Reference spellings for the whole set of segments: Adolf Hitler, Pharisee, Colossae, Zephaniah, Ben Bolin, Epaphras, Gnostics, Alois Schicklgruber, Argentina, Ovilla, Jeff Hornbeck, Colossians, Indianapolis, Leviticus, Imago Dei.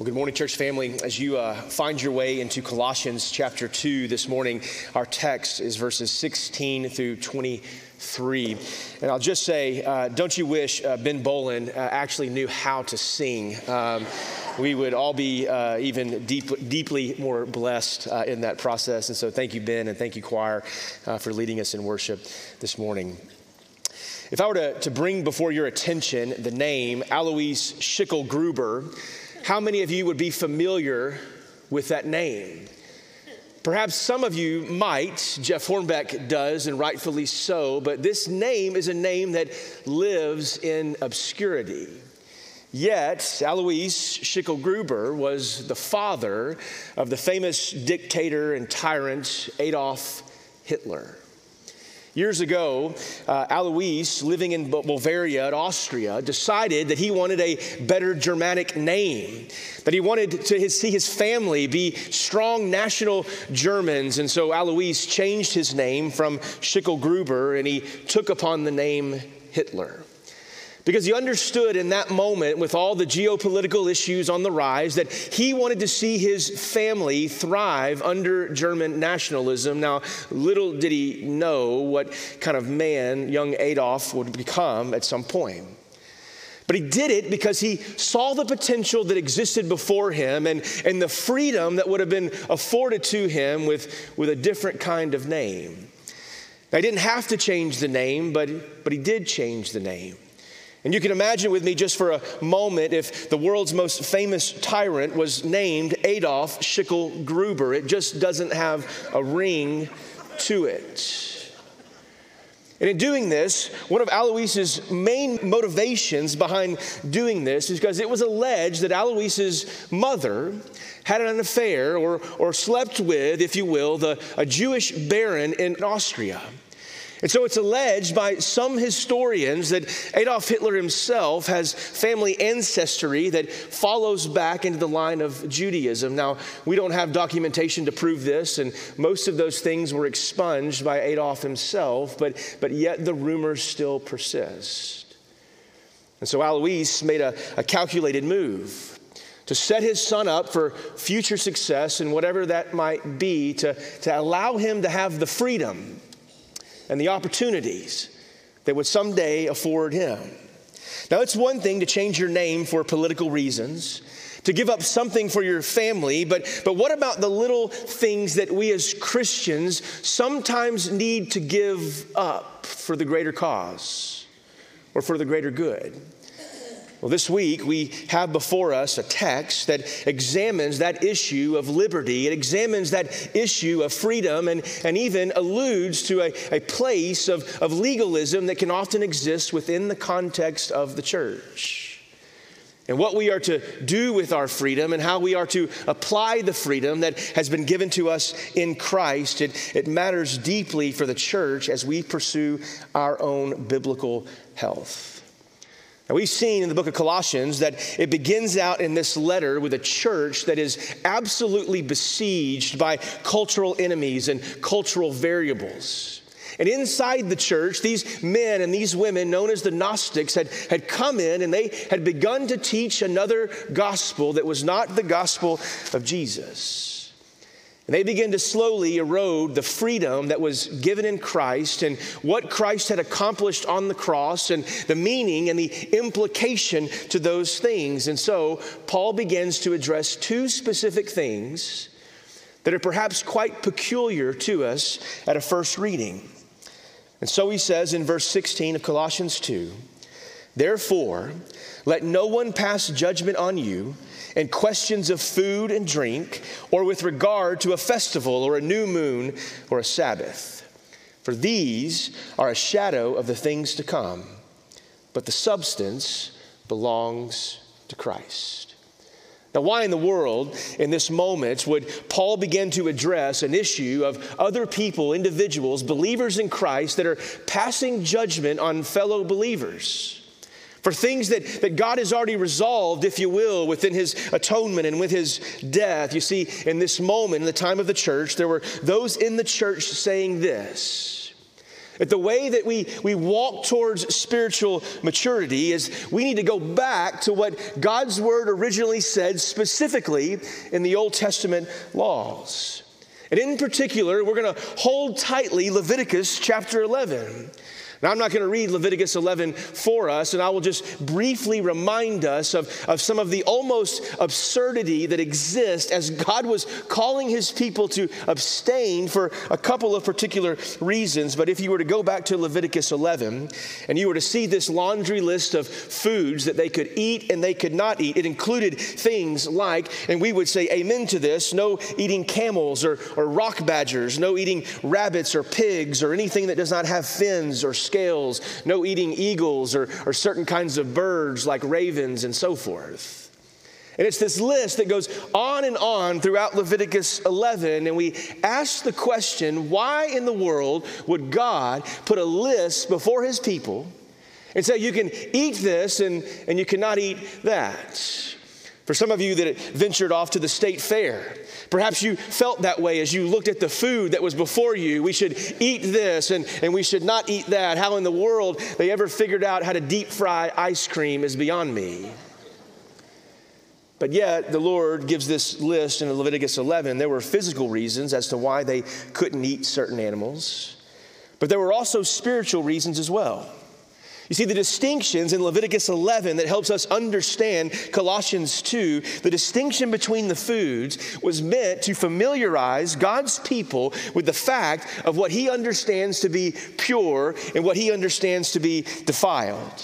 Well, good morning, church family. As you find your way into Colossians chapter 2 this morning, our text is verses 16 through 23. And I'll just say, don't you wish Ben Bolin actually knew how to sing? We would all be even deeply more blessed in that process. And so thank you, Ben, and thank you, choir, for leading us in worship this morning. If I were to bring before your attention the name Alois Schicklgruber, how many of you would be familiar with that name? Perhaps some of you might. Jeff Hornbeck does, and rightfully so, but this name is a name that lives in obscurity. Yet, Alois Schicklgruber was the father of the famous dictator and tyrant Adolf Hitler. Years ago, Alois, living in Bavaria at Austria, decided that he wanted a better Germanic name, that he wanted to see his family be strong national Germans. And so Alois changed his name from Schicklgruber, and he took upon the name Hitler. Because he understood in that moment, with all the geopolitical issues on the rise, that he wanted to see his family thrive under German nationalism. Now, little did he know what kind of man young Adolf would become at some point. But he did it because he saw the potential that existed before him and the freedom that would have been afforded to him with a different kind of name. Now, he didn't have to change the name, but he did change the name. And you can imagine with me just for a moment if the world's most famous tyrant was named Adolf Schicklgruber. It just doesn't have a ring to it. And in doing this, one of Alois's main motivations behind doing this is because it was alleged that Alois's mother had an affair or slept with, if you will, a Jewish baron in Austria. And so it's alleged by some historians that Adolf Hitler himself has family ancestry that follows back into the line of Judaism. Now, we don't have documentation to prove this, and most of those things were expunged by Adolf himself, but yet the rumors still persist. And so Alois made a calculated move to set his son up for future success and whatever that might be, to allow him to have the freedom and the opportunities that would someday afford him. Now, it's one thing to change your name for political reasons, to give up something for your family, but what about the little things that we as Christians sometimes need to give up for the greater cause or for the greater good? Well, this week we have before us a text that examines that issue of liberty. It examines that issue of freedom and even alludes to a place of legalism that can often exist within the context of the church. And what we are to do with our freedom and how we are to apply the freedom that has been given to us in Christ, it matters deeply for the church as we pursue our own biblical health. Now, we've seen in the book of Colossians that it begins out in this letter with a church that is absolutely besieged by cultural enemies and cultural variables. And inside the church, these men and these women known as the Gnostics had come in and they had begun to teach another gospel that was not the gospel of Jesus. And they began to slowly erode the freedom that was given in Christ and what Christ had accomplished on the cross and the meaning and the implication to those things. And so Paul begins to address two specific things that are perhaps quite peculiar to us at a first reading. And so he says in verse 16 of Colossians 2, "Therefore, let no one pass judgment on you in questions of food and drink, or with regard to a festival or a new moon or a Sabbath. For these are a shadow of the things to come, but the substance belongs to Christ." Now, why in the world, in this moment, would Paul begin to address an issue of other people, individuals, believers in Christ that are passing judgment on fellow believers? For things that God has already resolved, if you will, within his atonement and with his death. You see, in this moment, in the time of the church, there were those in the church saying this: That the way that we walk towards spiritual maturity is we need to go back to what God's word originally said specifically in the Old Testament laws. And in particular, we're going to hold tightly Leviticus chapter 11. Now, I'm not going to read Leviticus 11 for us, and I will just briefly remind us of some of the almost absurdity that exists as God was calling his people to abstain for a couple of particular reasons. But if you were to go back to Leviticus 11 and you were to see this laundry list of foods that they could eat and they could not eat, it included things like, and we would say amen to this, no eating camels or rock badgers, no eating rabbits or pigs or anything that does not have fins or scales, no eating eagles or certain kinds of birds like ravens and so forth. And it's this list that goes on and on throughout Leviticus 11, and we ask the question, why in the world would God put a list before his people and say you can eat this and you cannot eat that? For some of you that ventured off to the state fair, perhaps you felt that way as you looked at the food that was before you. We should eat this and we should not eat that. How in the world they ever figured out how to deep fry ice cream is beyond me. But yet the Lord gives this list in Leviticus 11. There were physical reasons as to why they couldn't eat certain animals, but there were also spiritual reasons as well. You see, the distinctions in Leviticus 11 that helps us understand Colossians 2, the distinction between the foods was meant to familiarize God's people with the fact of what he understands to be pure and what he understands to be defiled.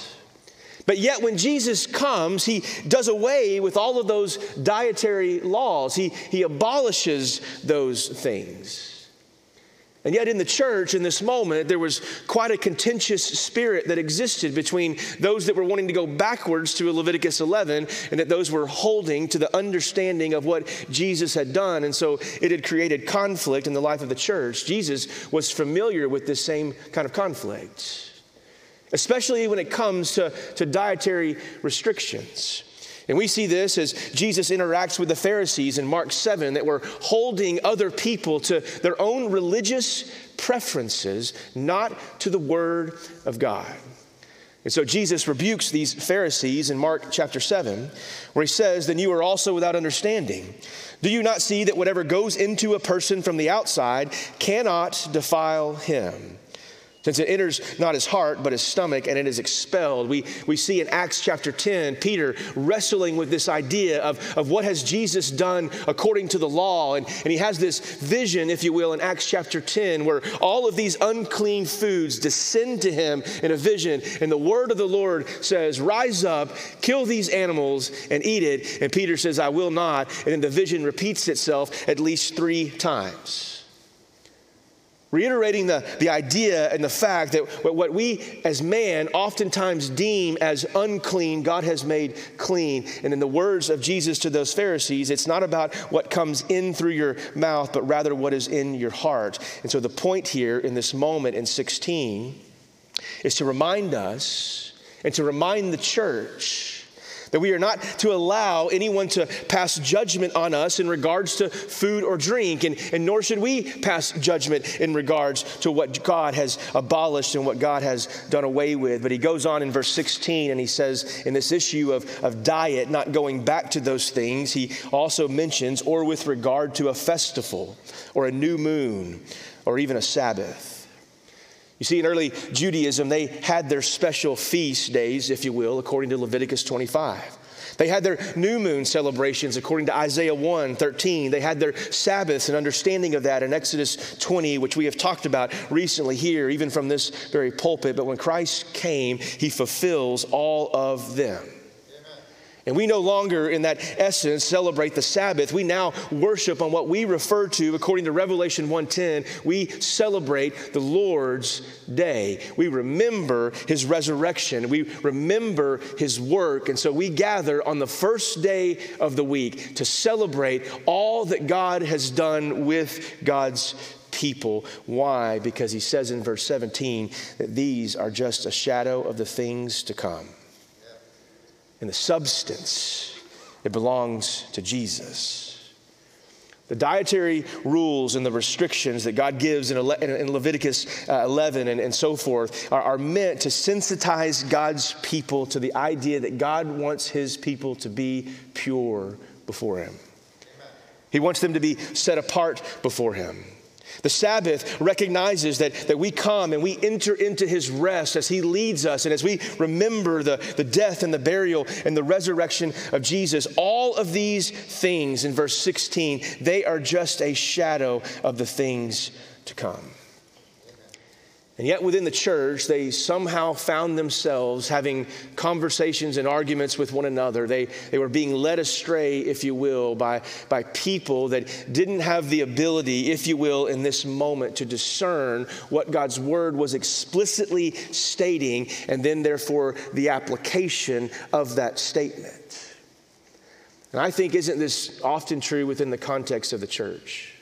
But yet when Jesus comes, he does away with all of those dietary laws. He abolishes those things. And yet in the church, in this moment, there was quite a contentious spirit that existed between those that were wanting to go backwards to Leviticus 11 and that those were holding to the understanding of what Jesus had done. And so it had created conflict in the life of the church. Jesus was familiar with this same kind of conflict, especially when it comes to dietary restrictions. And we see this as Jesus interacts with the Pharisees in Mark 7 that were holding other people to their own religious preferences, not to the word of God. And so Jesus rebukes these Pharisees in Mark chapter 7, where he says, "Then you are also without understanding. Do you not see that whatever goes into a person from the outside cannot defile him? Since it enters not his heart, but his stomach, and it is expelled." We see in Acts chapter 10, Peter wrestling with this idea of what has Jesus done according to the law. And he has this vision, if you will, in Acts chapter 10, where all of these unclean foods descend to him in a vision. And the word of the Lord says, "Rise up, kill these animals, and eat it." And Peter says, "I will not." And then the vision repeats itself at least 3 times. Reiterating the idea and the fact that what we as man oftentimes deem as unclean, God has made clean. And in the words of Jesus to those Pharisees, it's not about what comes in through your mouth, but rather what is in your heart. And so the point here in this moment in 16 is to remind us and to remind the church that we are not to allow anyone to pass judgment on us in regards to food or drink, and nor should we pass judgment in regards to what God has abolished and what God has done away with. But he goes on in verse 16, and he says in this issue of diet, not going back to those things, he also mentions, or with regard to a festival or a new moon or even a Sabbath. You see, in early Judaism, they had their special feast days, if you will, according to Leviticus 25. They had their new moon celebrations, according to Isaiah 1:13. They had their Sabbaths and understanding of that in Exodus 20, which we have talked about recently here, even from this very pulpit. But when Christ came, he fulfills all of them. And we no longer, in that essence, celebrate the Sabbath. We now worship on what we refer to, according to Revelation 1:10, we celebrate the Lord's day. We remember his resurrection. We remember his work. And so we gather on the first day of the week to celebrate all that God has done with God's people. Why? Because he says in verse 17 that these are just a shadow of the things to come. And the substance, it belongs to Jesus. The dietary rules and the restrictions that God gives in Leviticus 11 and so forth are meant to sensitize God's people to the idea that God wants his people to be pure before him. He wants them to be set apart before him. The Sabbath recognizes that we come and we enter into his rest as he leads us and as we remember the death and the burial and the resurrection of Jesus. All of these things in verse 16, they are just a shadow of the things to come. And yet within the church, they somehow found themselves having conversations and arguments with one another. They were being led astray, if you will, by people that didn't have the ability, if you will, in this moment to discern what God's word was explicitly stating and then therefore the application of that statement. And I think, isn't this often true within the context of the church?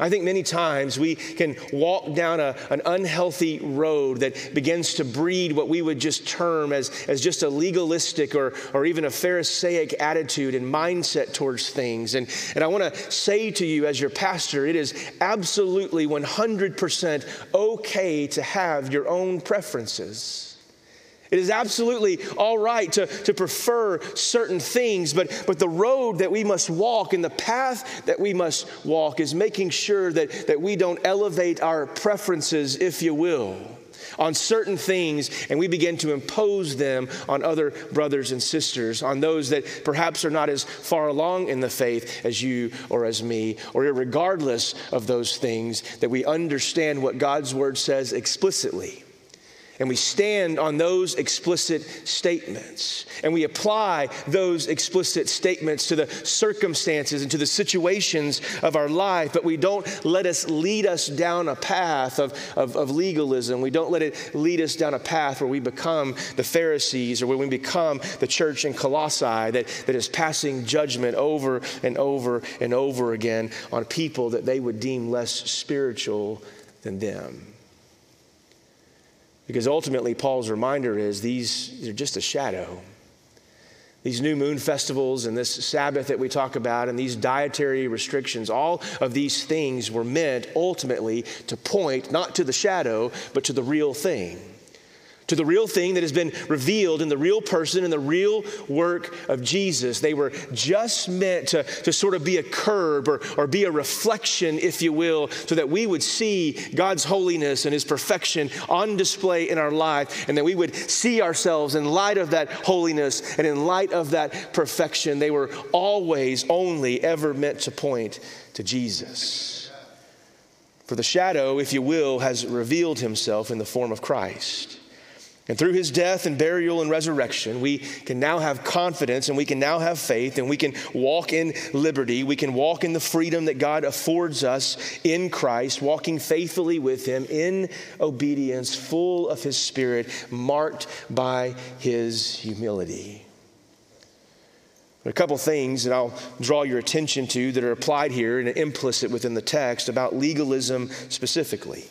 I think many times we can walk down an unhealthy road that begins to breed what we would just term as just a legalistic or even a Pharisaic attitude and mindset towards things. And I want to say to you as your pastor, it is absolutely 100% okay to have your own preferences. It is absolutely all right to prefer certain things, but the road that we must walk and the path that we must walk is making sure that we don't elevate our preferences, if you will, on certain things, and we begin to impose them on other brothers and sisters, on those that perhaps are not as far along in the faith as you or as me, or irregardless of those things, that we understand what God's word says explicitly. And we stand on those explicit statements. And we apply those explicit statements to the circumstances and to the situations of our life. But we don't let us lead us down a path of legalism. We don't let it lead us down a path where we become the Pharisees or where we become the church in Colossae that is passing judgment over and over and over again on people that they would deem less spiritual than them. Because ultimately, Paul's reminder is these are just a shadow. These new moon festivals and this Sabbath that we talk about and these dietary restrictions, all of these things were meant ultimately to point not to the shadow, but to the real thing. To the real thing that has been revealed in the real person and the real work of Jesus. They were just meant to sort of be a curb or be a reflection, if you will, so that we would see God's holiness and his perfection on display in our life, and that we would see ourselves in light of that holiness and in light of that perfection. They were always only ever meant to point to Jesus. For the shadow, if you will, has revealed himself in the form of Christ. And through his death and burial and resurrection, we can now have confidence and we can now have faith and we can walk in liberty. We can walk in the freedom that God affords us in Christ, walking faithfully with him in obedience, full of his spirit, marked by his humility. There are a couple things that I'll draw your attention to that are applied here and implicit within the text about legalism specifically.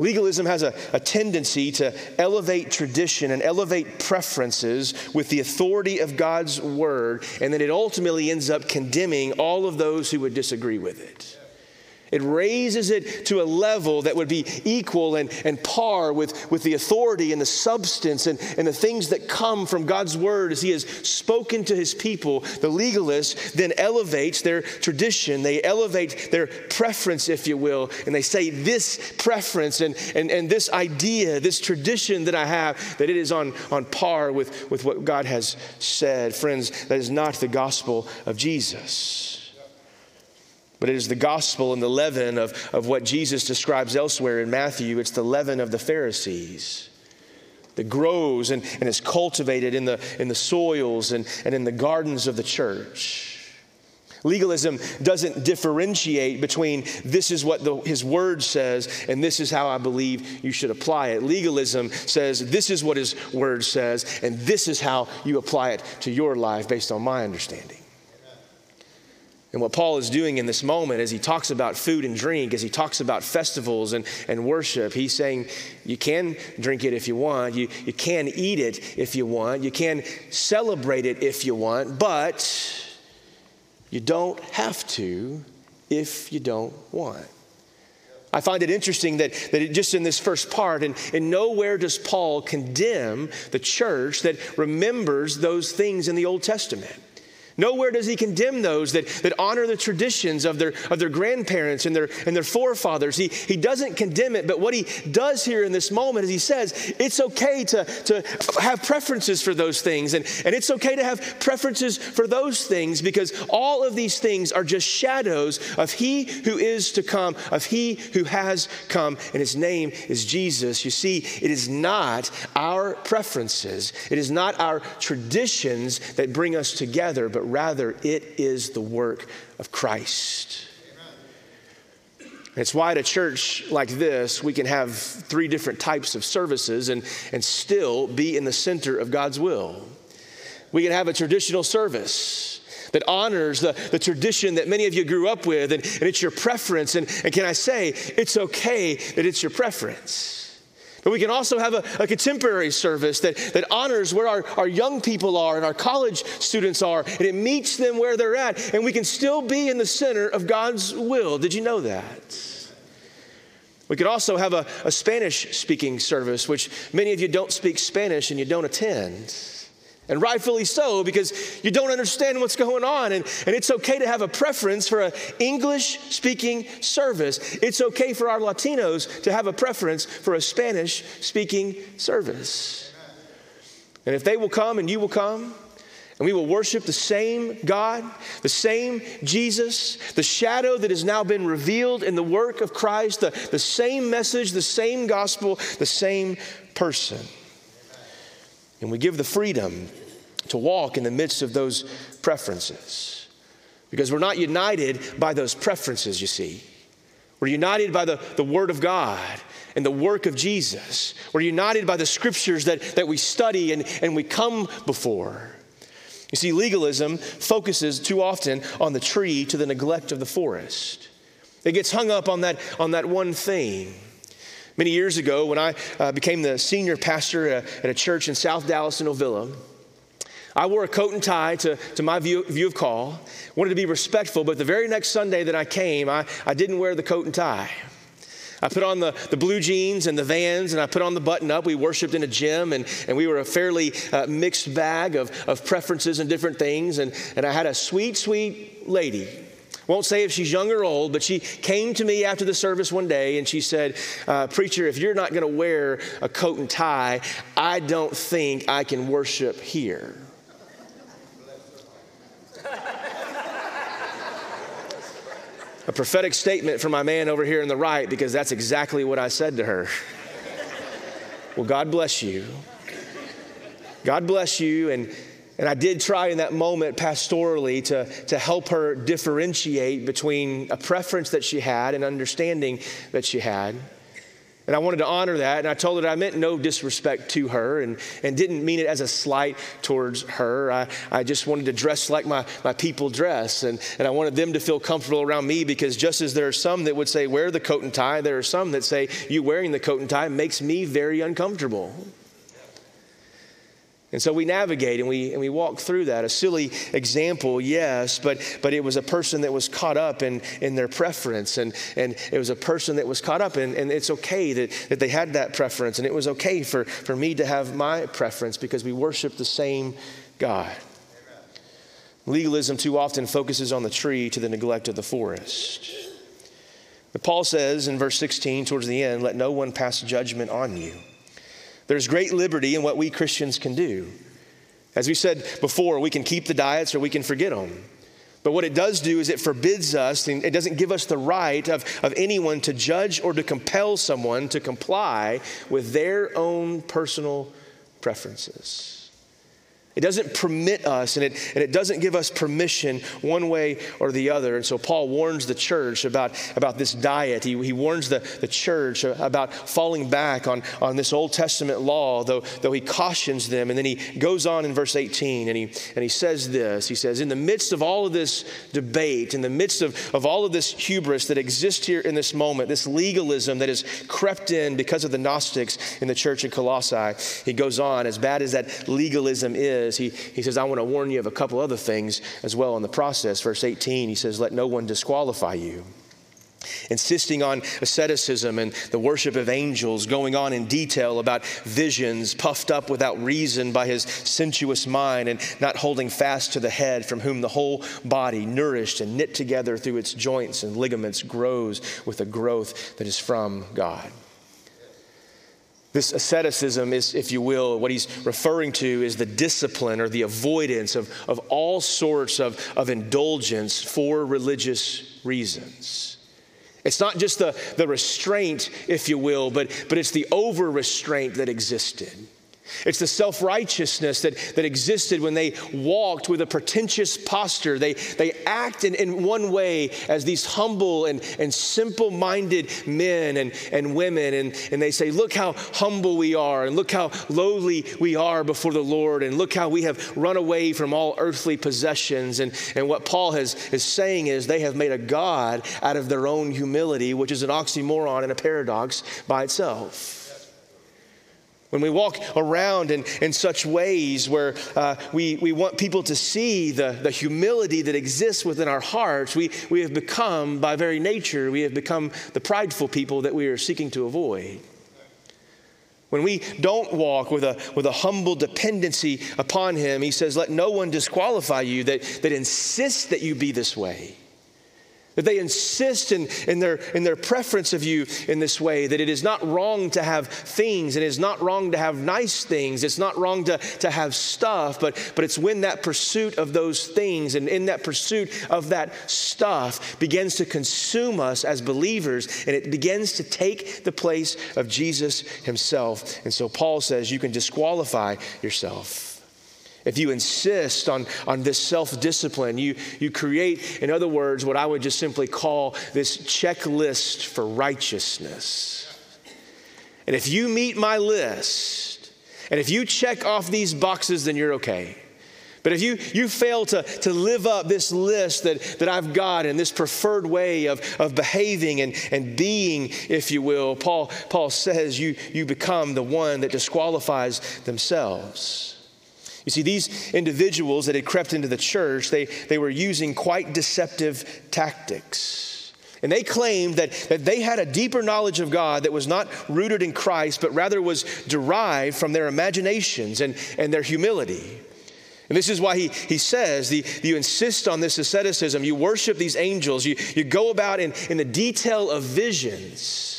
Legalism has a tendency to elevate tradition and elevate preferences with the authority of God's word, and then it ultimately ends up condemning all of those who would disagree with it. It raises it to a level that would be equal and par with the authority and the substance and the things that come from God's word as he has spoken to his people. The legalist then elevates their tradition. They elevate their preference, if you will, and they say this preference and this idea, this tradition that I have, that it is on par with what God has said. Friends, that is not the gospel of Jesus. But it is the gospel and the leaven of what Jesus describes elsewhere in Matthew. It's the leaven of the Pharisees that grows and is cultivated in the soils and in the gardens of the church. Legalism doesn't differentiate between this is what his word says and this is how I believe you should apply it. Legalism says this is what his word says and this is how you apply it to your life based on my understanding. And what Paul is doing in this moment as he talks about food and drink, as he talks about festivals and worship, he's saying you can drink it if you want, you can eat it if you want, you can celebrate it if you want, but You don't have to if you don't want. I find it interesting that it just in this first part, and nowhere does Paul condemn the church that remembers those things in the Old Testament. Nowhere does he condemn those that honor the traditions of their grandparents and their forefathers. He doesn't condemn it, but what he does here in this moment is he says it's okay to have preferences for those things, and it's okay to have preferences for those things, because all of these things are just shadows of he who is to come, of he who has come, and his name is Jesus. You see, it is not our preferences, it is not our traditions that bring us together, but rather it is the work of Christ. It's why at a church like this, we can have three different types of services and still be in the center of God's will. We can have a traditional service that honors the tradition that many of you grew up with, and it's your preference. And can I say, it's okay that it's your preference. But we can also have a contemporary service that honors where our young people are and our college students are, and it meets them where they're at, and we can still be in the center of God's will. Did you know that? We could also have a Spanish-speaking service, which many of you don't speak Spanish and you don't attend. And rightfully so, because you don't understand what's going on. And it's okay to have a preference for an English-speaking service. It's okay for our Latinos to have a preference for a Spanish-speaking service. And if they will come and you will come, and we will worship the same God, the same Jesus, the shadow that has now been revealed in the work of Christ, the same message, the same gospel, the same person. And we give the freedom to walk in the midst of those preferences, because we're not united by those preferences, you see. We're united by the Word of God and the work of Jesus. We're united by the Scriptures that we study and we come before. You see, legalism focuses too often on the tree to the neglect of the forest. It gets hung up on that one thing. Many years ago, when I became the senior pastor at a church in South Dallas and Ovilla, I wore a coat and tie to my view of call. Wanted to be respectful, but the very next Sunday that I came, I didn't wear the coat and tie. I put on the blue jeans and the Vans, and I put on the button-up. We worshiped in a gym, and we were a fairly mixed bag of preferences and different things, and I had a sweet, sweet lady. Won't say if she's young or old, but she came to me after the service one day and she said, preacher, if you're not going to wear a coat and tie, I don't think I can worship here. A prophetic statement from my man over here on the right, because that's exactly what I said to her. Well, God bless you. God bless you. And I did try in that moment pastorally to help her differentiate between a preference that she had and understanding that she had. And I wanted to honor that, and I told her that I meant no disrespect to her and didn't mean it as a slight towards her. I just wanted to dress like my people dress, and I wanted them to feel comfortable around me, because just as there are some that would say, wear the coat and tie, there are some that say, you wearing the coat and tie makes me very uncomfortable. And so we navigate and we walk through that. A silly example, yes, but it was a person that was caught up in their preference, and it was a person that was caught up, and it's okay that they had that preference, and it was okay for me to have my preference, because we worship the same God. Legalism too often focuses on the tree to the neglect of the forest. But Paul says in verse 16 towards the end, let no one pass judgment on you. There's great liberty in what we Christians can do. As we said before, we can keep the diets or we can forget them. But what it does do is it forbids us, it doesn't give us the right of anyone to judge or to compel someone to comply with their own personal preferences. It doesn't permit us, and it doesn't give us permission one way or the other. And so Paul warns the church about this diet. He warns the church about falling back on this Old Testament law, though he cautions them. And then he goes on in verse 18, and he says this. He says, in the midst of all of this debate, in the midst of all of this hubris that exists here in this moment, this legalism that has crept in because of the Gnostics in the church in Colossae, he goes on, as bad as that legalism is, says. He says, I want to warn you of a couple other things as well in the process. Verse 18, he says, let no one disqualify you. Insisting on asceticism and the worship of angels, going on in detail about visions, puffed up without reason by his sensuous mind, and not holding fast to the head, from whom the whole body, nourished and knit together through its joints and ligaments, grows with a growth that is from God. This asceticism is, if you will, what he's referring to is the discipline or the avoidance of all sorts of indulgence for religious reasons. It's not just the restraint, if you will, but it's the over-restraint that existed. It's the self-righteousness that existed when they walked with a pretentious posture. They act in one way as these humble and simple-minded men and women, and they say, look how humble we are, and look how lowly we are before the Lord, and look how we have run away from all earthly possessions. And what Paul is saying is they have made a god out of their own humility, which is an oxymoron and a paradox by itself. When we walk around in such ways where we want people to see the humility that exists within our hearts, we have become, by very nature, we have become the prideful people that we are seeking to avoid. When we don't walk with a humble dependency upon him, he says, let no one disqualify you that insists that you be this way. That they insist in their preference of you in this way, that it is not wrong to have things, and it is not wrong to have nice things, it's not wrong to have stuff, but it's when that pursuit of those things and in that pursuit of that stuff begins to consume us as believers, and it begins to take the place of Jesus himself. And so Paul says you can disqualify yourself. If you insist on this self-discipline, you create, in other words, what I would just simply call this checklist for righteousness. And if you meet my list, and if you check off these boxes, then you're okay. But if you fail to live up this list that I've got and this preferred way of behaving and being, if you will, Paul says you become the one that disqualifies themselves. You see, these individuals that had crept into the church, they were using quite deceptive tactics. And they claimed that they had a deeper knowledge of God that was not rooted in Christ, but rather was derived from their imaginations and their humility. And this is why he says, you insist on this asceticism, you worship these angels, you go about in the detail of visions,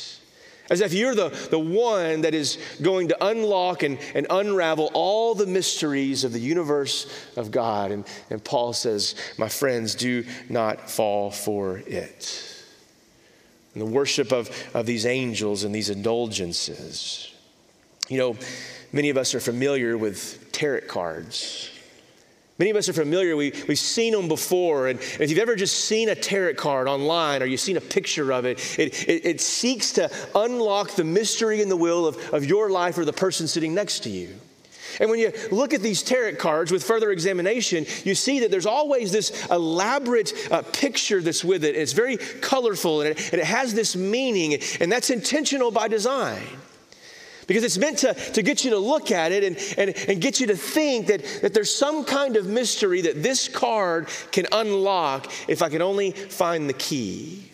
as if you're the one that is going to unlock and unravel all the mysteries of the universe of God. And Paul says, my friends, do not fall for it. And the worship of these angels and these indulgences. You know, many of us are familiar with tarot cards. Many of us are familiar, we've seen them before, and if you've ever just seen a tarot card online or you've seen a picture of it, it seeks to unlock the mystery and the will of your life or the person sitting next to you. And when you look at these tarot cards with further examination, you see that there's always this elaborate picture that's with it. It's very colorful, and it has this meaning, and that's intentional by design. Because it's meant to get you to look at it and get you to think that there's some kind of mystery that this card can unlock if I can only find the key.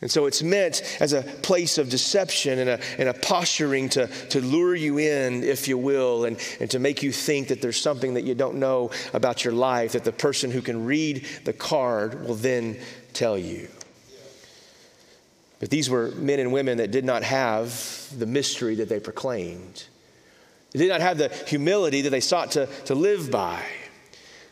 And so it's meant as a place of deception and a posturing to lure you in, if you will, and to make you think that there's something that you don't know about your life, that the person who can read the card will then tell you. But these were men and women that did not have the mystery that they proclaimed. They did not have the humility that they sought to live by.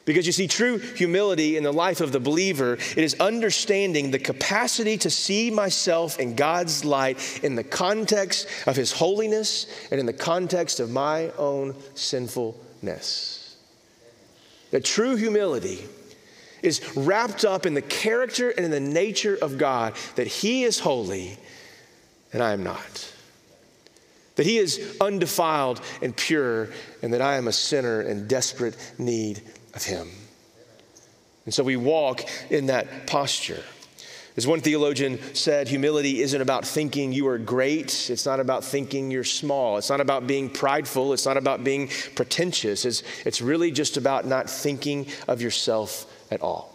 Because you see, true humility in the life of the believer, it is understanding the capacity to see myself in God's light in the context of his holiness and in the context of my own sinfulness. That true humility is wrapped up in the character and in the nature of God, that he is holy and I am not. That he is undefiled and pure, and that I am a sinner in desperate need of him. And so we walk in that posture. As one theologian said, humility isn't about thinking you are great. It's not about thinking you're small. It's not about being prideful. It's not about being pretentious. It's really just about not thinking of yourself at all.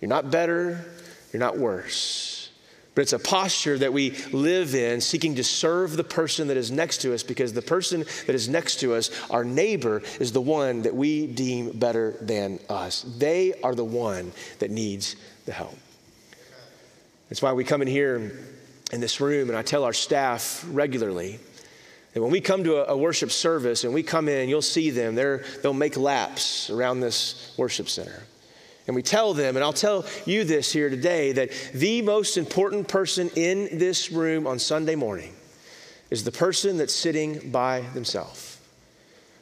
You're not better. You're not worse. But it's a posture that we live in, seeking to serve the person that is next to us, because the person that is next to us, our neighbor, is the one that we deem better than us. They are the one that needs the help. That's why we come in here in this room, and I tell our staff regularly that when we come to a worship service and we come in, you'll see them. They'll make laps around this worship center. And we tell them, and I'll tell you this here today, that the most important person in this room on Sunday morning is the person that's sitting by themselves.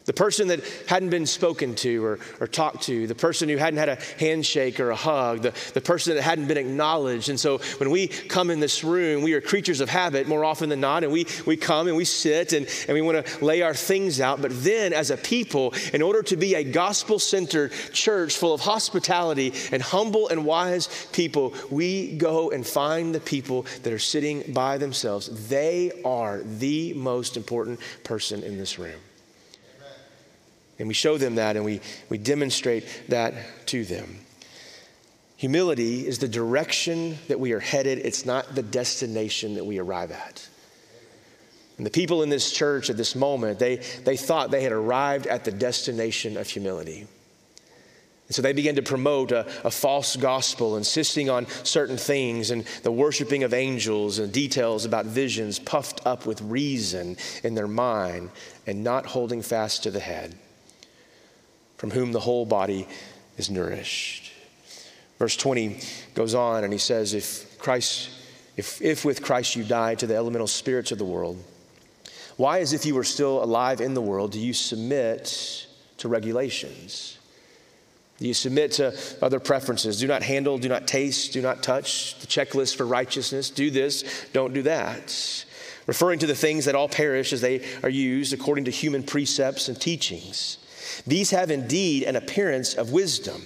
The person that hadn't been spoken to or talked to, the person who hadn't had a handshake or a hug, the person that hadn't been acknowledged. And so when we come in this room, we are creatures of habit more often than not, and we come and we sit and we want to lay our things out. But then as a people, in order to be a gospel-centered church full of hospitality and humble and wise people, we go and find the people that are sitting by themselves. They are the most important person in this room. And we show them that, and we demonstrate that to them. Humility is the direction that we are headed. It's not the destination that we arrive at. And the people in this church at this moment, they thought they had arrived at the destination of humility. And so they began to promote a false gospel, insisting on certain things and the worshiping of angels and details about visions, puffed up with reason in their mind and not holding fast to the head, from whom the whole body is nourished. Verse 20 goes on and he says, if with Christ you died to the elemental spirits of the world, why, as if you were still alive in the world, do you submit to regulations? Do you submit to other preferences? Do not handle, do not taste, do not touch. The checklist for righteousness, do this, don't do that. Referring to the things that all perish as they are used according to human precepts and teachings. These have indeed an appearance of wisdom.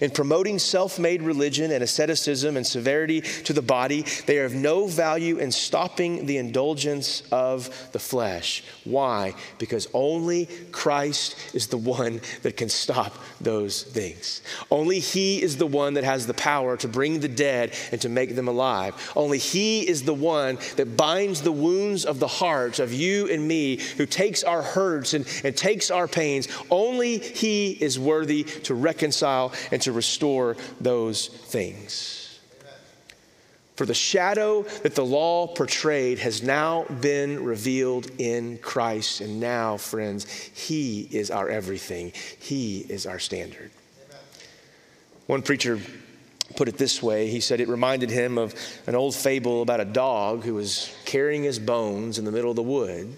In promoting self-made religion and asceticism and severity to the body, they are of no value in stopping the indulgence of the flesh. Why? Because only Christ is the one that can stop those things. Only He is the one that has the power to bring the dead and to make them alive. Only He is the one that binds the wounds of the hearts of you and me, who takes our hurts and takes our pains. Only He is worthy to reconcile and to restore those things. For the shadow that the law portrayed has now been revealed in Christ. And now, friends, He is our everything. He is our standard. One preacher put it this way. He said it reminded him of an old fable about a dog who was carrying his bones in the middle of the wood.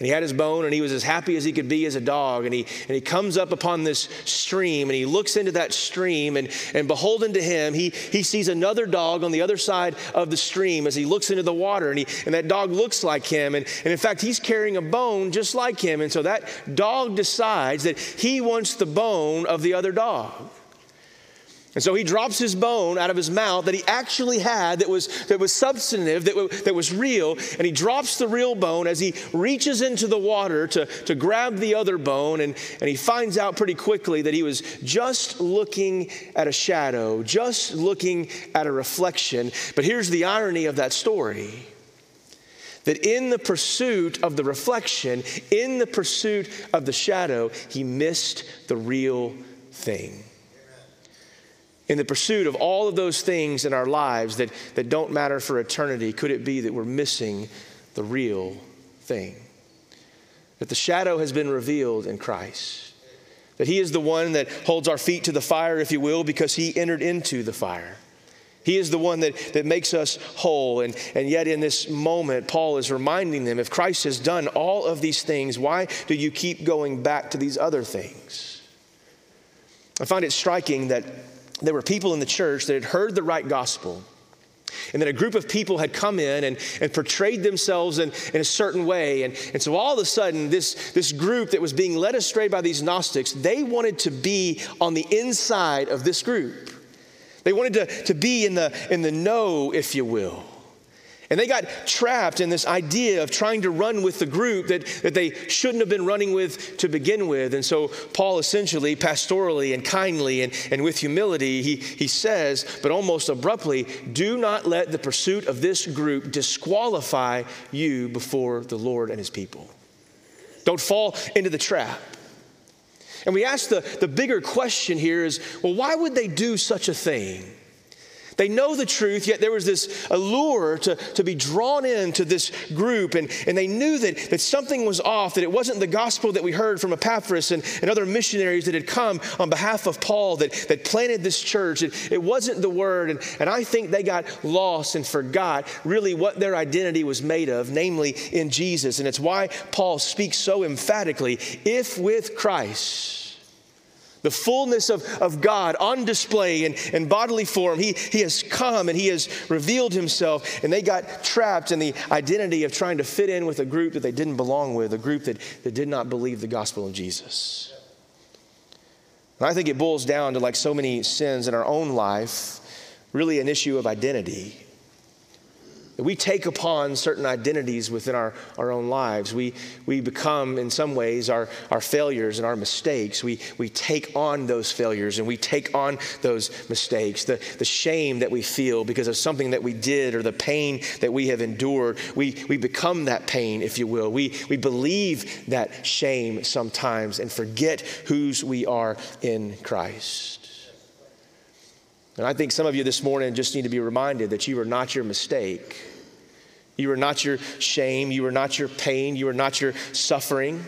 And he had his bone, and he was as happy as he could be as a dog. And he comes up upon this stream, and he looks into that stream, and beholden to him, he sees another dog on the other side of the stream as he looks into the water. And that dog looks like him. And in fact, he's carrying a bone just like him. And so that dog decides that he wants the bone of the other dog. And so he drops his bone out of his mouth that he actually had, that was substantive, that was real. And he drops the real bone as he reaches into the water to grab the other bone. And he finds out pretty quickly that he was just looking at a shadow, just looking at a reflection. But here's the irony of that story. That in the pursuit of the reflection, in the pursuit of the shadow, he missed the real thing. In the pursuit of all of those things in our lives that don't matter for eternity, could it be that we're missing the real thing? That the shadow has been revealed in Christ. That He is the one that holds our feet to the fire, if you will, because He entered into the fire. He is the one that makes us whole. And yet in this moment, Paul is reminding them, if Christ has done all of these things, why do you keep going back to these other things? I find it striking that there were people in the church that had heard the right gospel, and that a group of people had come in and portrayed themselves in a certain way. And so all of a sudden, this group that was being led astray by these Gnostics, they wanted to be on the inside of this group. They wanted to be in the know, if you will. And they got trapped in this idea of trying to run with the group that they shouldn't have been running with to begin with. And so Paul essentially, pastorally and kindly and with humility, he says, but almost abruptly, do not let the pursuit of this group disqualify you before the Lord and his people. Don't fall into the trap. And we ask the bigger question here is, well, why would they do such a thing? They know the truth, yet there was this allure to be drawn into this group. And they knew that something was off, that it wasn't the gospel that we heard from Epaphras and other missionaries that had come on behalf of Paul that planted this church. It wasn't the word. And I think they got lost and forgot really what their identity was made of, namely in Jesus. And it's why Paul speaks so emphatically, if with Christ, the fullness of God on display in bodily form. He has come and he has revealed himself, and they got trapped in the identity of trying to fit in with a group that they didn't belong with, a group that did not believe the gospel of Jesus. And I think it boils down to, like so many sins in our own life, really an issue of identity. We take upon certain identities within our own lives. We become, in some ways, our failures and our mistakes. We take on those failures and we take on those mistakes. The shame that we feel because of something that we did or the pain that we have endured, we become that pain, if you will. We believe that shame sometimes and forget whose we are in Christ. And I think some of you this morning just need to be reminded that you are not your mistake. You are not your shame. You are not your pain. You are not your suffering.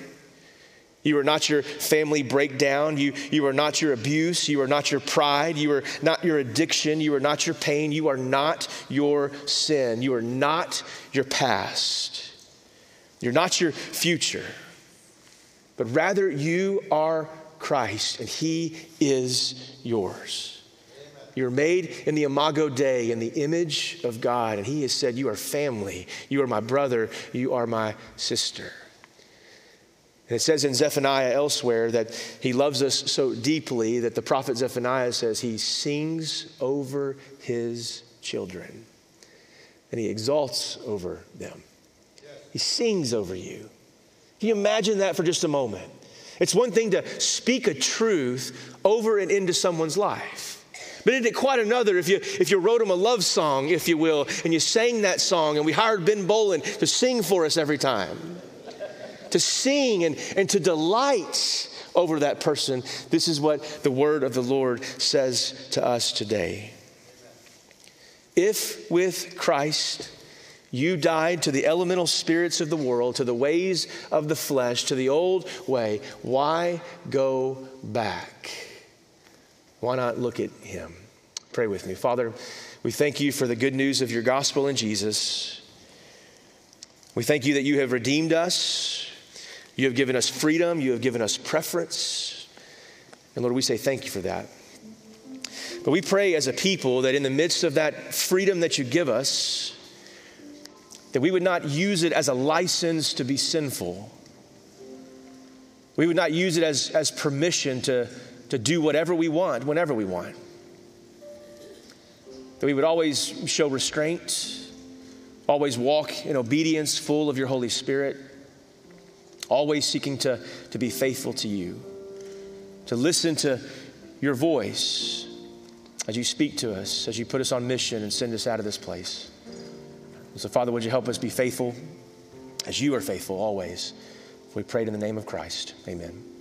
You are not your family breakdown. You are not your abuse. You are not your pride. You are not your addiction. You are not your pain. You are not your sin. You are not your past. You're not your future. But rather, you are Christ, and he is yours. You're made in the Imago Dei, in the image of God. And he has said, you are family. You are my brother. You are my sister. And it says in Zephaniah elsewhere that he loves us so deeply that the prophet Zephaniah says he sings over his children and he exalts over them. Yes. He sings over you. Can you imagine that for just a moment? It's one thing to speak a truth over and into someone's life. But isn't it quite another if you wrote them a love song, if you will, and you sang that song, and we hired Ben Bolin to sing for us every time, to sing and to delight over that person. This is what the word of the Lord says to us today. If with Christ you died to the elemental spirits of the world, to the ways of the flesh, to the old way, why go back? Why not look at him? Pray with me. Father, we thank you for the good news of your gospel in Jesus. We thank you that you have redeemed us. You have given us freedom. You have given us preference. And Lord, we say thank you for that. But we pray as a people that in the midst of that freedom that you give us, that we would not use it as a license to be sinful. We would not use it as permission to do whatever we want, whenever we want. That we would always show restraint, always walk in obedience full of your Holy Spirit, always seeking to be faithful to you, to listen to your voice as you speak to us, as you put us on mission and send us out of this place. So, Father, would you help us be faithful as you are faithful always? We pray in the name of Christ. Amen.